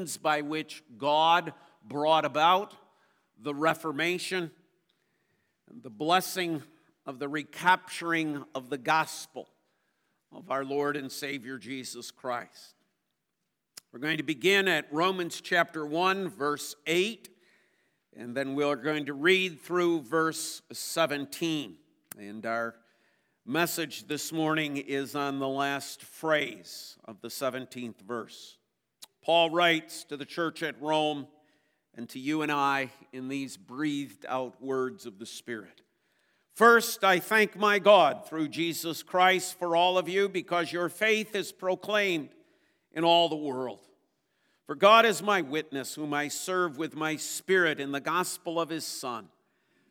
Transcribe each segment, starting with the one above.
means by which God brought about the Reformation and the blessing of the recapturing of the gospel of our Lord and Savior Jesus Christ. We're going to begin at Romans chapter 1, verse 8, and then we're going to read through verse 17. And our message this morning is on the last phrase of the 17th verse. Paul writes to the church at Rome and to you and I in these breathed out words of the Spirit. First, I thank my God through Jesus Christ for all of you, because your faith is proclaimed in all the world. For God is my witness, whom I serve with my spirit in the gospel of his Son,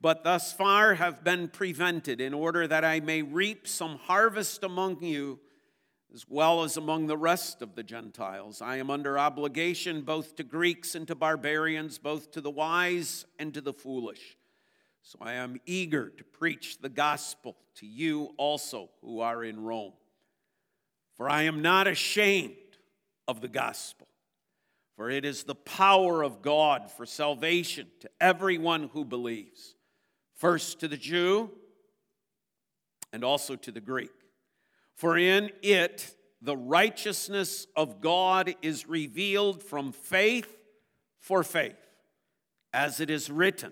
but thus far have been prevented, in order that I may reap some harvest among you, as well as among the rest of the Gentiles. I am under obligation both to Greeks and to barbarians, both to the wise and to the foolish. So I am eager to preach the gospel to you also who are in Rome. For I am not ashamed of the gospel, for it is the power of God for salvation to everyone who believes, first to the Jew and also to the Greek. For in it the righteousness of God is revealed from faith for faith, as it is written,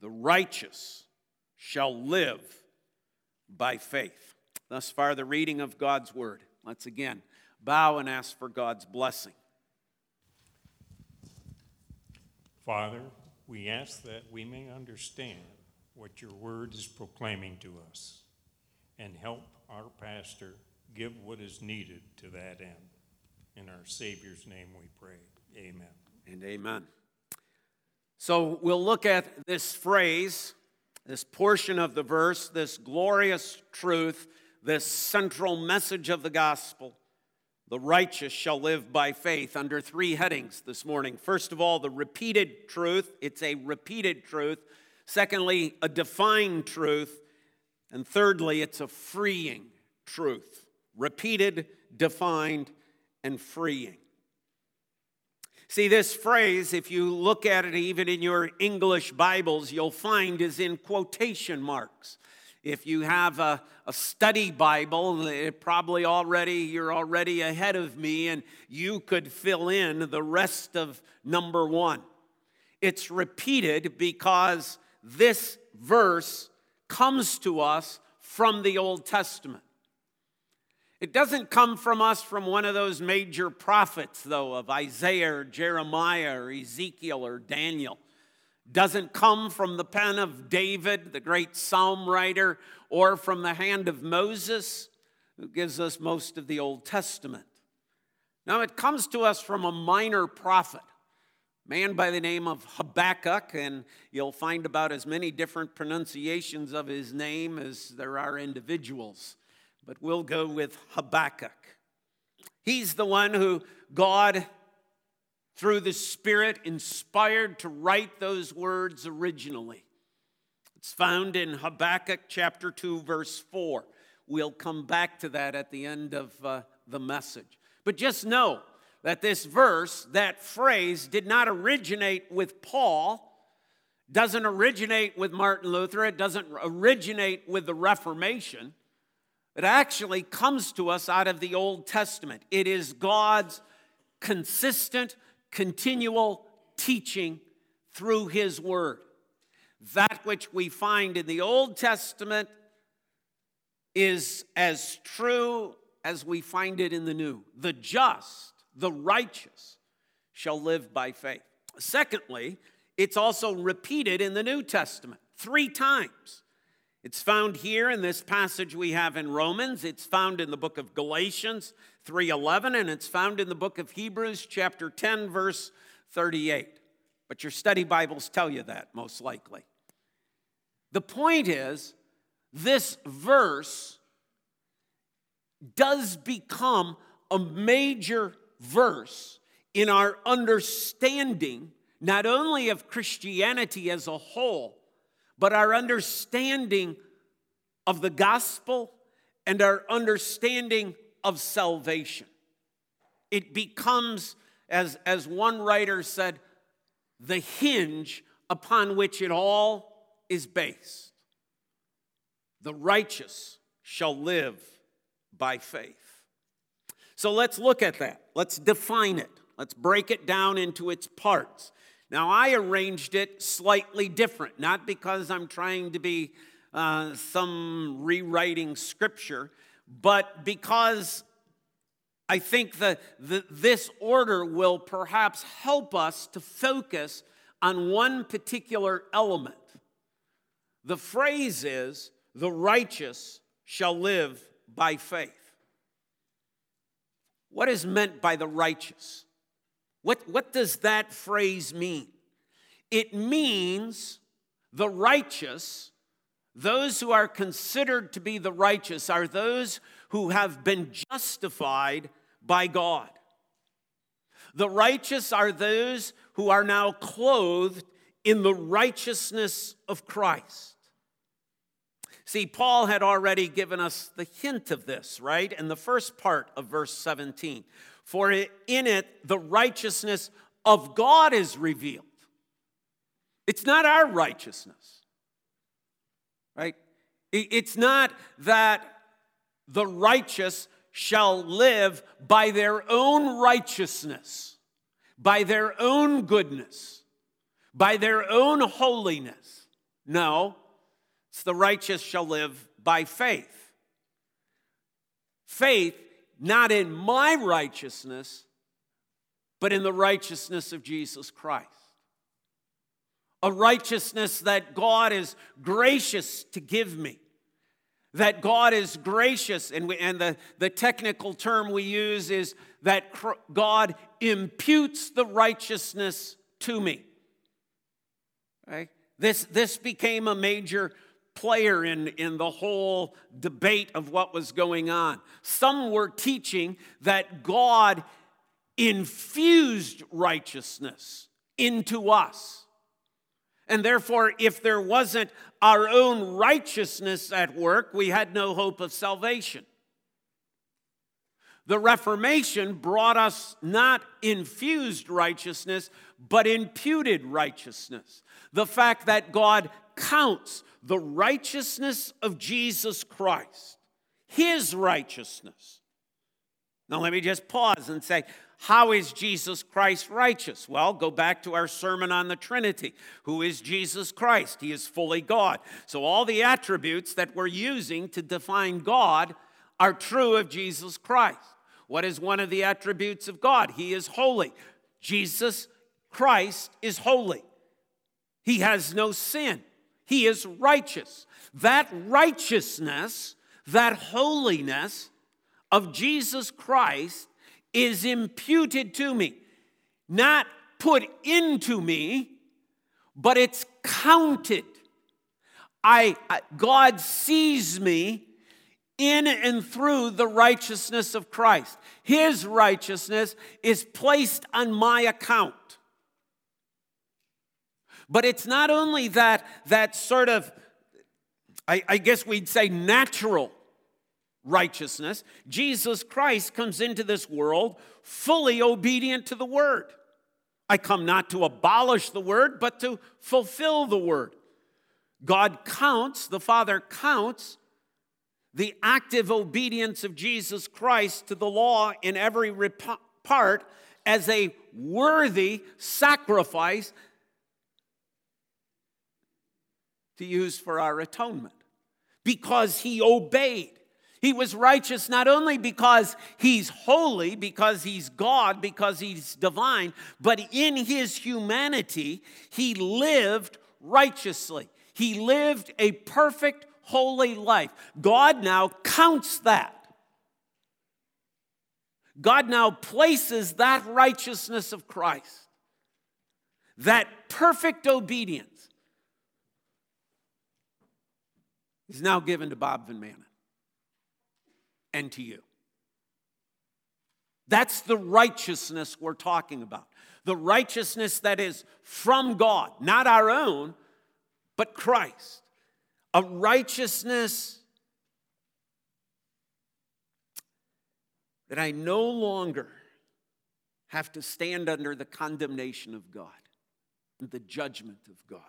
the righteous shall live by faith. Thus far, the reading of God's word. Let's again bow and ask for God's blessing. Father, we ask that we may understand what your word is proclaiming to us, and help our pastor give what is needed to that end. In our Savior's name we pray. Amen. And amen. So we'll look at this phrase, this portion of the verse, this glorious truth, this central message of the gospel, the righteous shall live by faith, under three headings this morning. First of all, the repeated truth. It's a repeated truth. Secondly, a defined truth. And thirdly, it's a freeing truth. Repeated, defined, and freeing. See, this phrase, if you look at it even in your English Bibles, you'll find is in quotation marks. If you have a study Bible, it probably you're already ahead of me, and you could fill in the rest of number one. It's repeated because this verse comes to us from the Old Testament. It doesn't come from us from one of those major prophets, though, of Isaiah or Jeremiah or Ezekiel or Daniel. Doesn't come from the pen of David, the great psalm writer, or from the hand of Moses, who gives us most of the Old Testament. Now, it comes to us from a minor prophet, a man by the name of Habakkuk, and you'll find about as many different pronunciations of his name as there are individuals. But we'll go with Habakkuk. He's the one who God, through the Spirit, inspired to write those words originally. It's found in Habakkuk chapter 2, verse 4. We'll come back to that at the end of the message. But just know that this verse, that phrase, did not originate with Paul, doesn't originate with Martin Luther, it doesn't originate with the Reformation. It actually comes to us out of the Old Testament. It is God's consistent, continual teaching through his word. That which we find in the Old Testament is as true as we find it in the New. The just, the righteous, shall live by faith. Secondly, it's also repeated in the New Testament 3 times. It's found here in this passage we have in Romans. It's found in the book of Galatians 3:11, and it's found in the book of Hebrews chapter 10, verse 38. but your study Bibles tell you that most likely. The point is, this verse does become a major verse in our understanding, not only of Christianity as a whole, but our understanding of the gospel and our understanding of salvation. It becomes, as one writer said, the hinge upon which it all is based. The righteous shall live by faith. So let's look at that. Let's define it. Let's break it down into its parts. Now, I arranged it slightly different, not because I'm trying to be some rewriting scripture, but because I think that this order will perhaps help us to focus on one particular element. The phrase is, the righteous shall live by faith. What is meant by the righteous? What does that phrase mean? It means the righteous, those who are considered to be the righteous, are those who have been justified by God. The righteous are those who are now clothed in the righteousness of Christ. See, Paul had already given us the hint of this, right? In the first part of verse 17. For in it, the righteousness of God is revealed. It's not our righteousness, right? It's not that the righteous shall live by their own righteousness, by their own goodness, by their own holiness. No. The righteous shall live by faith. Faith, not in my righteousness, but in the righteousness of Jesus Christ. A righteousness that God is gracious to give me. That God is gracious, and the technical term we use is that God imputes the righteousness to me. Right? This became a major player in the whole debate of what was going on. Some were teaching that God infused righteousness into us. And therefore, if there wasn't our own righteousness at work, we had no hope of salvation. The Reformation brought us not infused righteousness, but imputed righteousness. The fact that God counts the righteousness of Jesus Christ, his righteousness. Now let me just pause and say, how is Jesus Christ righteous? Well, go back to our sermon on the Trinity. Who is Jesus Christ? He is fully God. So all the attributes that we're using to define God are true of Jesus Christ. What is one of the attributes of God? He is holy. Jesus Christ is holy. He has no sin. He is righteous. That righteousness, that holiness of Jesus Christ is imputed to me. Not put into me, but it's counted. God sees me in and through the righteousness of Christ. His righteousness is placed on my account. But it's not only that sort of, I guess we'd say, natural righteousness. Jesus Christ comes into this world fully obedient to the word. I come not to abolish the word, but to fulfill the word. God counts, the Father counts, the active obedience of Jesus Christ to the law in every part as a worthy sacrifice to use for our atonement, because he obeyed. He was righteous not only because he's holy, because he's God, because he's divine, but in his humanity, he lived righteously. He lived a perfect, holy life. God now counts that. God now places that righteousness of Christ, That perfect obedience is now given to Bob Van Manen and to you. That's the righteousness we're talking about. The righteousness that is from God, not our own, but Christ. A righteousness that I no longer have to stand under the condemnation of God, the judgment of God.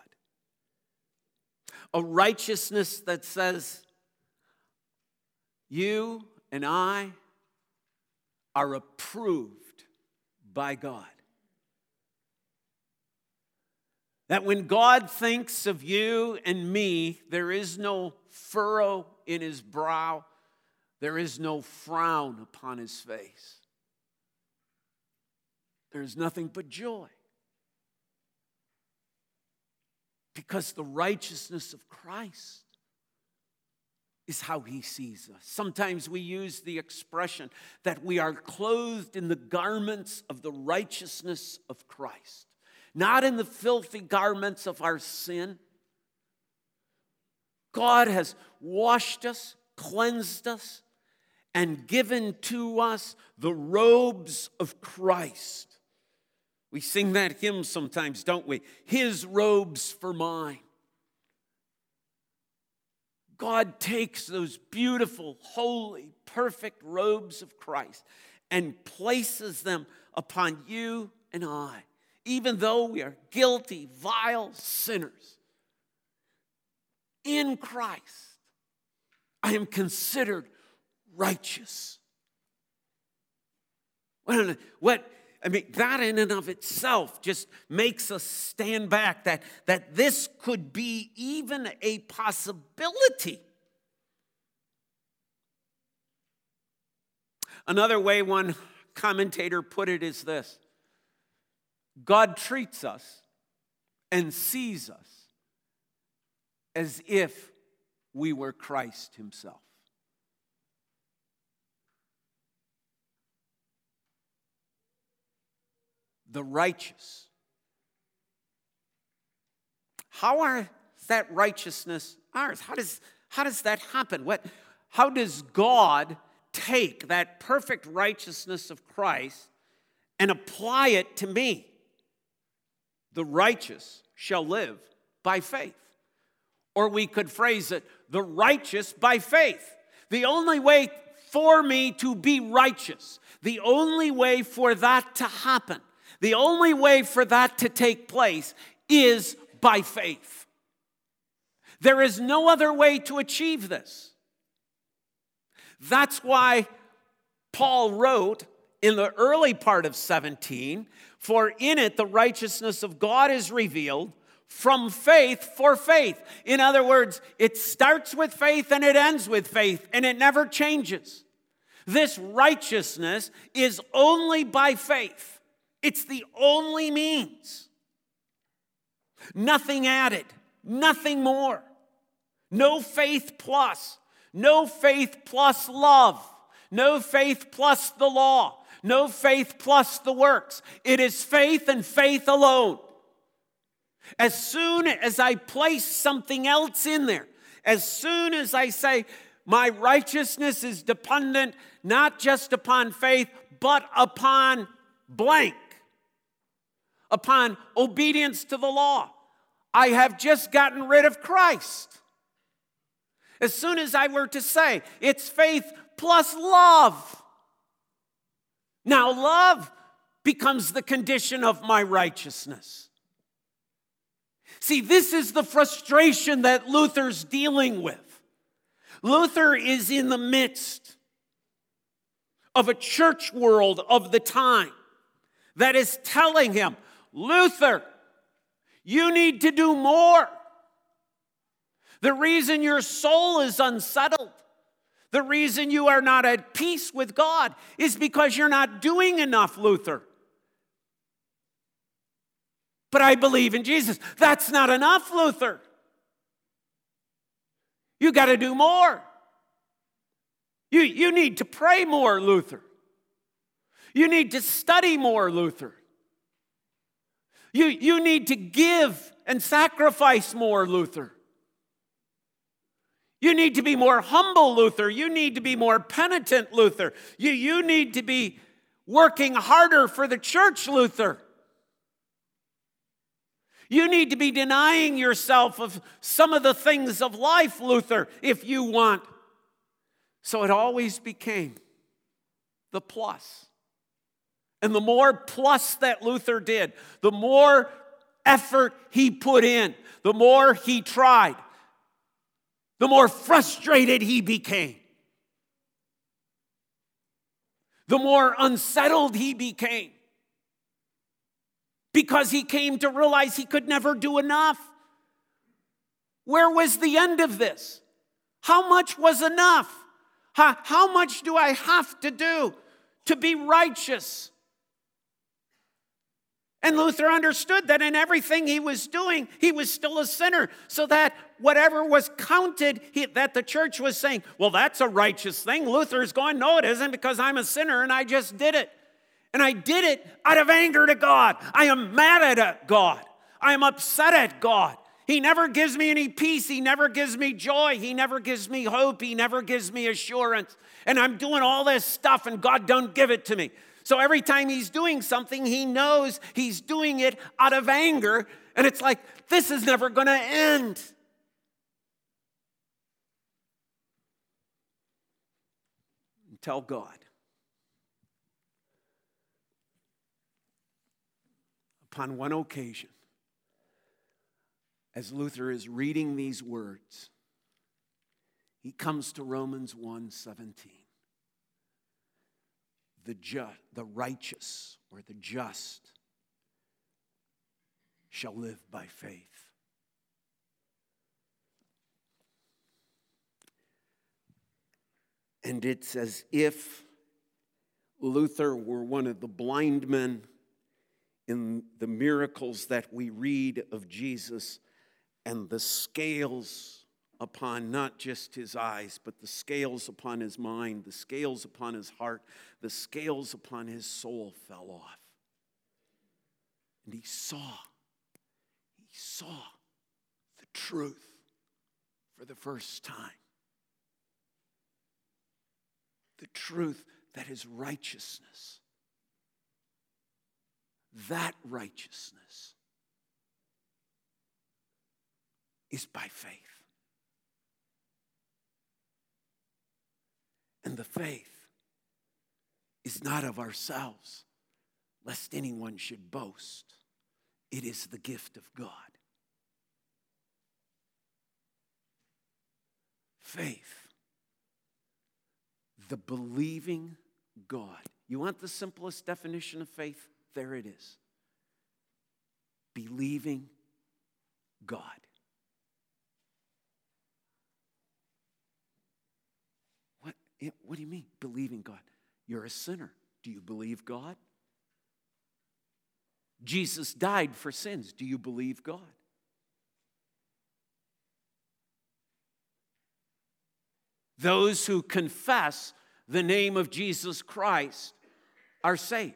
A righteousness that says, you and I are approved by God. That when God thinks of you and me, there is no furrow in his brow. There is no frown upon his face. There is nothing but joy. Because the righteousness of Christ is how he sees us. Sometimes we use the expression that we are clothed in the garments of the righteousness of Christ. Not in the filthy garments of our sin. God has washed us, cleansed us, and given to us the robes of Christ. We sing that hymn sometimes, don't we? His robes for mine. God takes those beautiful, holy, perfect robes of Christ and places them upon you and I, even though we are guilty, vile sinners. In Christ, I am considered righteous. That in and of itself just makes us stand back, that this could be even a possibility. Another way one commentator put it is this: God treats us and sees us as if we were Christ himself. The righteous. How does that happen? How does God take that perfect righteousness of Christ and apply it to me? The righteous shall live by faith. Or we could phrase it, the righteous by faith. The only way for me to be righteous, the only way for that to happen, the only way for that to take place is by faith. There is no other way to achieve this. That's why Paul wrote in the early part of 17, for in it the righteousness of God is revealed from faith for faith. In other words, it starts with faith and it ends with faith, and it never changes. This righteousness is only by faith. It's the only means. Nothing added, nothing more. No faith plus. No faith plus love. No faith plus the law. No faith plus the works. It is faith and faith alone. As soon as I place something else in there, as soon as I say, my righteousness is dependent not just upon faith, but upon blank, upon obedience to the law, I have just gotten rid of Christ. As soon as I were to say, it's faith plus love. Now love becomes the condition of my righteousness. See, this is the frustration that Luther's dealing with. Luther is in the midst of a church world of the time that is telling him, Luther, you need to do more. The reason your soul is unsettled, the reason you are not at peace with God, is because you're not doing enough, Luther. But I believe in Jesus. That's not enough, Luther. You got to do more. You need to pray more, Luther. You need to study more, Luther. You need to give and sacrifice more, Luther. You need to be more humble, Luther. You need to be more penitent, Luther. You need to be working harder for the church, Luther. You need to be denying yourself of some of the things of life, Luther, if you want. So it always became the plus. And the more plus that Luther did, the more effort he put in, the more he tried, the more frustrated he became, the more unsettled he became, because he came to realize he could never do enough. Where was the end of this? How much was enough? How much do I have to do to be righteous? And Luther understood that in everything he was doing, he was still a sinner. So that whatever was counted, that the church was saying, well, that's a righteous thing. Luther's going, no, it isn't, because I'm a sinner and I just did it. And I did it out of anger to God. I am mad at God. I am upset at God. He never gives me any peace. He never gives me joy. He never gives me hope. He never gives me assurance. And I'm doing all this stuff and God don't give it to me. So every time he's doing something, he knows he's doing it out of anger. And it's like, this is never going to end. Until God upon one occasion, as Luther is reading these words, he comes to Romans 1:17. The righteous, or the just, shall live by faith. And it's as if Luther were one of the blind men in the miracles that we read of Jesus, and the scales upon not just his eyes, but the scales upon his mind, the scales upon his heart, the scales upon his soul fell off. And he saw the truth for the first time. The truth that his righteousness, that righteousness is by faith. And the faith is not of ourselves, lest anyone should boast. It is the gift of God. Faith, the believing God. You want the simplest definition of faith? There it is. Believing God. What do you mean, believing God? You're a sinner. Do you believe God? Jesus died for sins. Do you believe God? Those who confess the name of Jesus Christ are saved.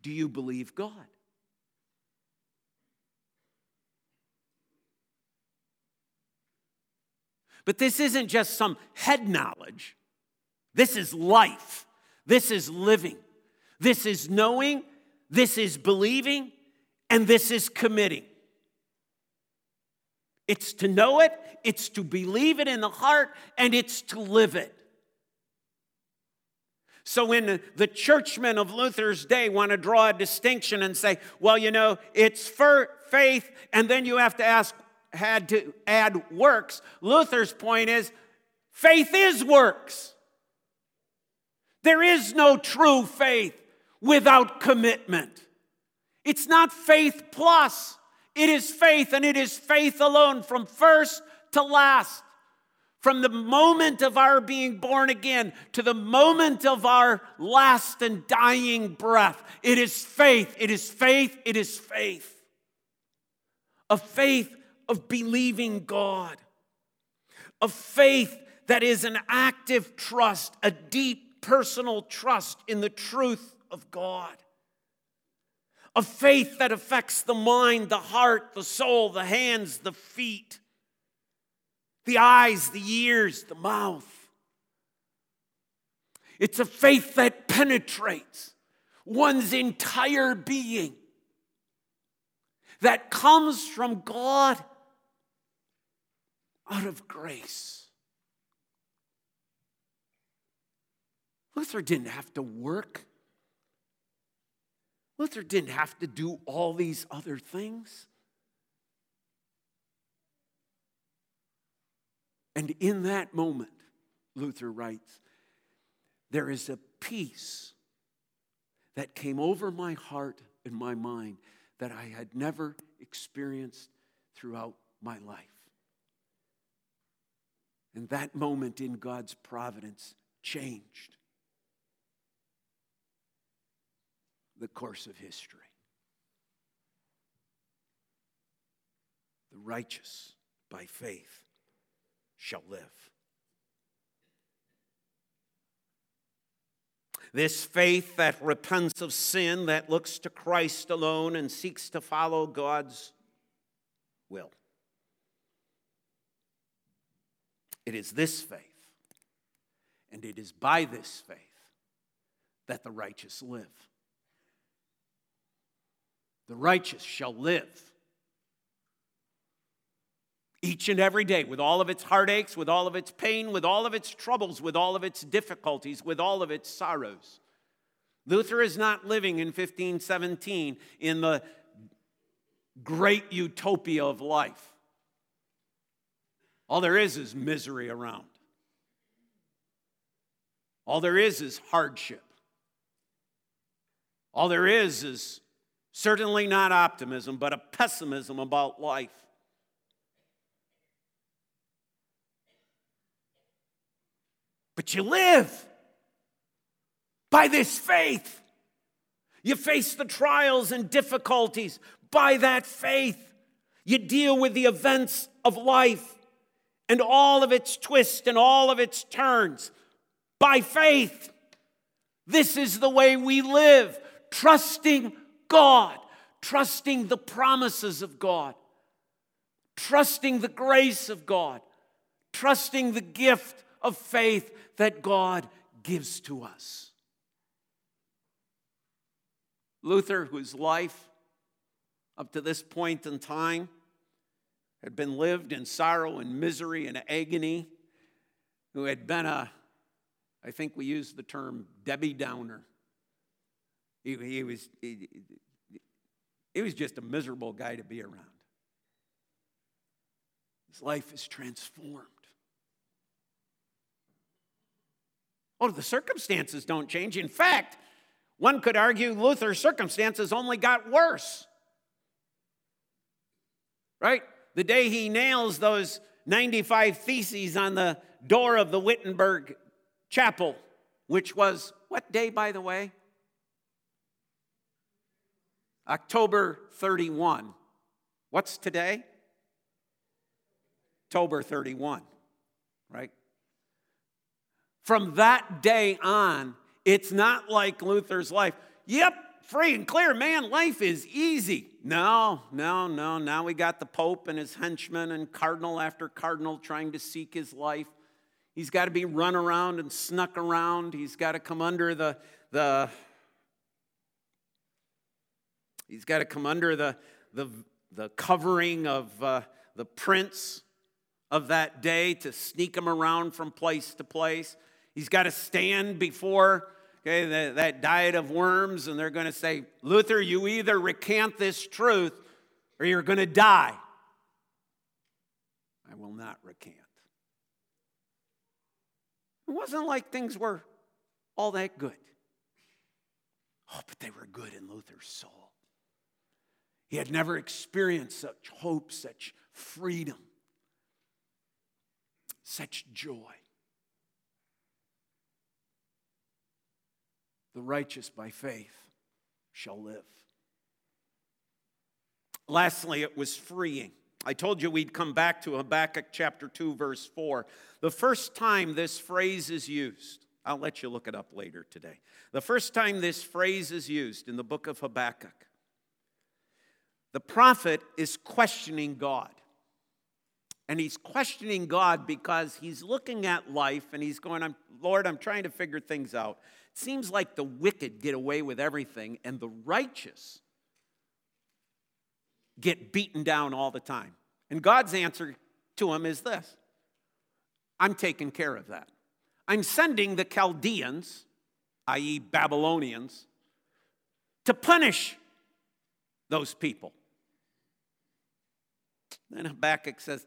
Do you believe God? But this isn't just some head knowledge. This is life. This is living. This is knowing. This is believing. And this is committing. It's to know it. It's to believe it in the heart. And it's to live it. So when the churchmen of Luther's day want to draw a distinction and say, well, you know, it's for faith, and then you have to add works, Luther's point is, faith is works. There is no true faith without commitment. It's not faith plus. It is faith, and it is faith alone, from first to last. From the moment of our being born again to the moment of our last and dying breath, it is faith, it is faith, it is faith. A faith of believing God. A faith that is an active trust, a deep personal trust in the truth of God. A faith that affects the mind, the heart, the soul, the hands, the feet, the eyes, the ears, the mouth. It's a faith that penetrates one's entire being, that comes from God out of grace. Luther didn't have to work. Luther didn't have to do all these other things. And in that moment, Luther writes, there is a peace that came over my heart and my mind that I had never experienced throughout my life. And that moment in God's providence changed the course of history. The righteous by faith shall live. This faith that repents of sin, that looks to Christ alone and seeks to follow God's will. It is this faith, and it is by this faith that the righteous live. The righteous shall live. Each and every day, with all of its heartaches, with all of its pain, with all of its troubles, with all of its difficulties, with all of its sorrows. Luther is not living in 1517 in the great utopia of life. All there is misery around. All there is hardship. All there is certainly not optimism, but a pessimism about life. But you live by this faith. You face the trials and difficulties by that faith. You deal with the events of life and all of its twists and all of its turns by faith. This is the way we live, trusting God, trusting the promises of God, trusting the grace of God, trusting the gift of faith that God gives to us. Luther, whose life up to this point in time had been lived in sorrow and misery and agony, who had been I think we used the term Debbie Downer. He was just a miserable guy to be around. His life is transformed. Oh, the circumstances don't change. In fact, one could argue Luther's circumstances only got worse. Right? The day he nails those 95 theses on the door of the Wittenberg Chapel, which was what day, by the way? October 31. What's today? October 31, right? From that day on, it's not like Luther's life. Yep, free and clear, man, life is easy. No. Now we got the Pope and his henchmen and cardinal after cardinal trying to seek his life. He's got to be run around and snuck around. He's got to come under the covering of the prince of that day to sneak him around from place to place. He's got to stand before that Diet of Worms, and they're going to say, Luther, you either recant this truth or you're going to die. I will not recant. It wasn't like things were all that good. Oh, but they were good in Luther's soul. He had never experienced such hope, such freedom, such joy. The righteous by faith shall live. Lastly, it was freeing. I told you we'd come back to Habakkuk chapter 2, verse 4. The first time this phrase is used, I'll let you look it up later today. The first time this phrase is used in the book of Habakkuk The prophet is questioning God. And he's questioning God because he's looking at life and he's going, Lord, I'm trying to figure things out. It seems like the wicked get away with everything and the righteous get beaten down all the time. And God's answer to him is this: I'm taking care of that. I'm sending the Chaldeans, i.e. Babylonians, to punish those people. Then Habakkuk says,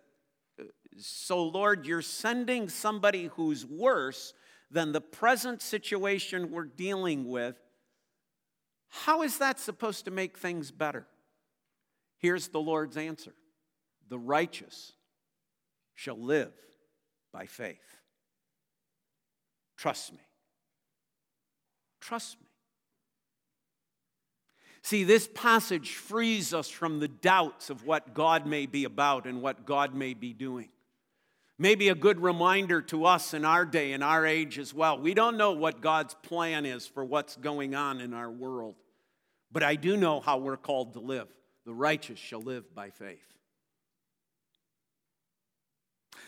so Lord, you're sending somebody who's worse than the present situation we're dealing with. How is that supposed to make things better? Here's the Lord's answer: the righteous shall live by faith. Trust me. Trust me. See, this passage frees us from the doubts of what God may be about and what God may be doing. Maybe a good reminder to us in our day, in our age as well. We don't know what God's plan is for what's going on in our world. But I do know how we're called to live. The righteous shall live by faith.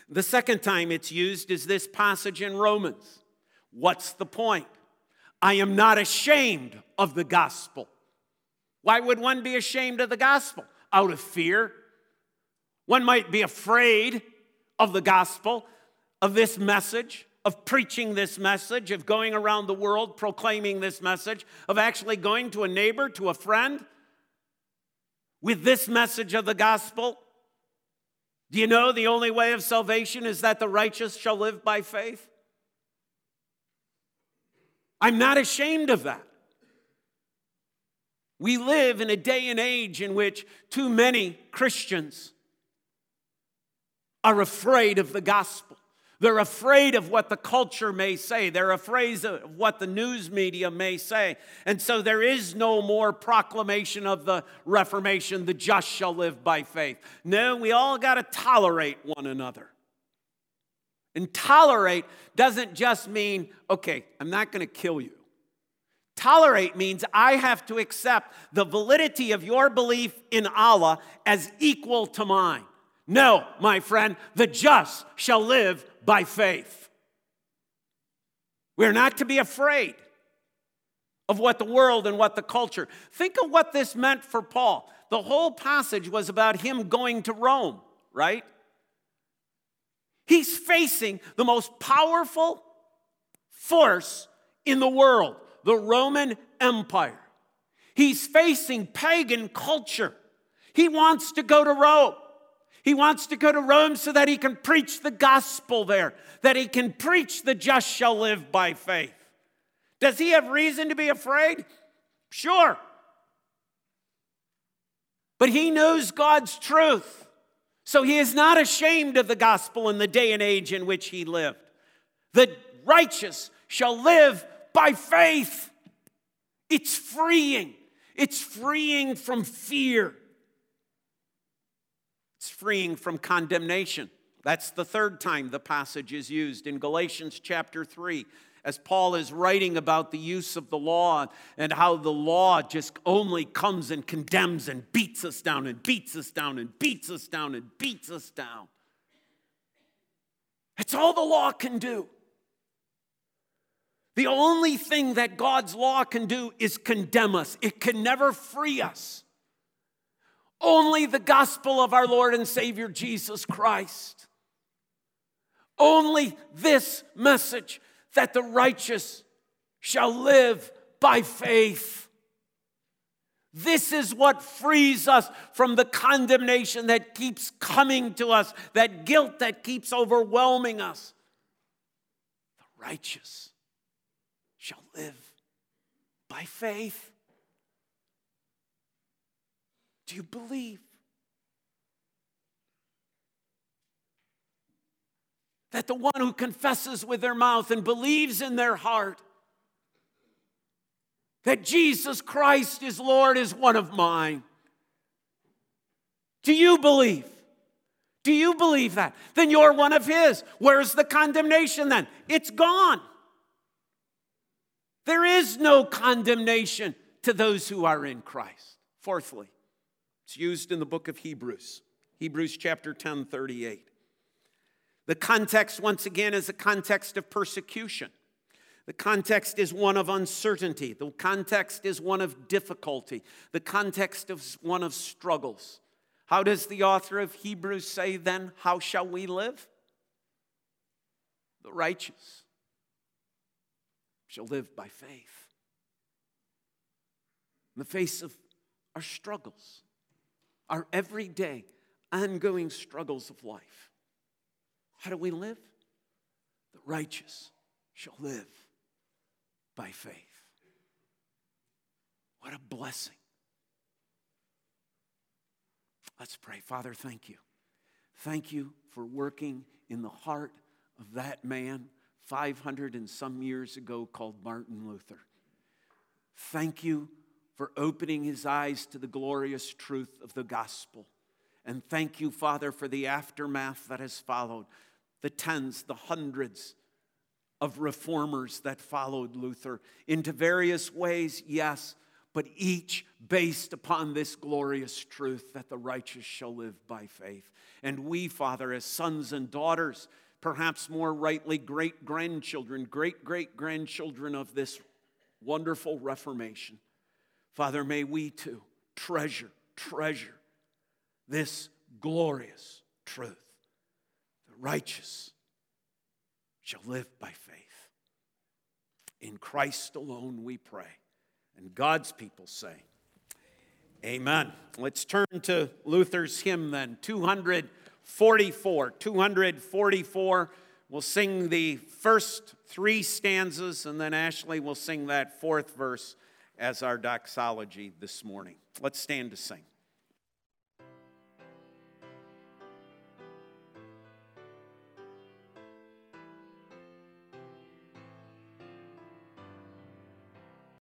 The second time it's used is this passage in Romans. What's the point? I am not ashamed of the gospel. Why would one be ashamed of the gospel? Out of fear. One might be afraid of the gospel, of this message, of preaching this message, of going around the world proclaiming this message, of actually going to a neighbor, to a friend, with this message of the gospel. Do you know the only way of salvation is that the righteous shall live by faith? I'm not ashamed of that. We live in a day and age in which too many Christians are afraid of the gospel. They're afraid of what the culture may say. They're afraid of what the news media may say. And so there is no more proclamation of the Reformation, the just shall live by faith. No, we all got to tolerate one another. And tolerate doesn't just mean, okay, I'm not going to kill you. Tolerate means I have to accept the validity of your belief in Allah as equal to mine. No, my friend, the just shall live by faith. We're not to be afraid of what the world and what the culture. Think of what this meant for Paul. The whole passage was about him going to Rome, right? He's facing the most powerful force in the world, the Roman Empire. He's facing pagan culture. He wants to go to Rome. He wants to go to Rome so that he can preach the gospel there, that he can preach the just shall live by faith. Does he have reason to be afraid? Sure. But he knows God's truth. So he is not ashamed of the gospel in the day and age in which he lived. The righteous shall live by faith. It's freeing. It's freeing from fear. It's freeing from condemnation. That's the third time the passage is used in Galatians chapter 3, as Paul is writing about the use of the law and how the law just only comes and condemns and beats us down and beats us down and beats us down and beats us down. That's all the law can do. The only thing that God's law can do is condemn us. It can never free us. Only the gospel of our Lord and Savior Jesus Christ. Only this message that the righteous shall live by faith. This is what frees us from the condemnation that keeps coming to us, that guilt that keeps overwhelming us. The righteous shall live by faith. Do you believe that the one who confesses with their mouth and believes in their heart that Jesus Christ is Lord is one of mine? Do you believe? Do you believe that? Then you're one of his. Where's the condemnation then? It's gone. There is no condemnation to those who are in Christ. Fourthly, It's used in the book of Hebrews. Hebrews chapter 10, 38. The context, once again, is a context of persecution. The context is one of uncertainty. The context is one of difficulty. The context is one of struggles. How does the author of Hebrews say then, how shall we live? The righteous shall live by faith. In the face of our struggles, our everyday, ongoing struggles of life, how do we live? The righteous shall live by faith. What a blessing. Let's pray. Father, thank you. Thank you for working in the heart of that man 500 and some years ago called Martin Luther. Thank you for opening his eyes to the glorious truth of the gospel. And thank you, Father, for the aftermath that has followed, the tens, the hundreds of reformers that followed Luther into various ways, yes, but each based upon this glorious truth that the righteous shall live by faith. And we, Father, as sons and daughters, perhaps more rightly great-grandchildren, great-great-grandchildren of this wonderful Reformation, Father, may we too treasure this glorious truth. The righteous shall live by faith. In Christ alone we pray. And God's people say, amen. Let's turn to Luther's hymn then, 244. We'll sing the first three stanzas, and then Ashley will sing that fourth verse as our doxology this morning. Let's stand to sing.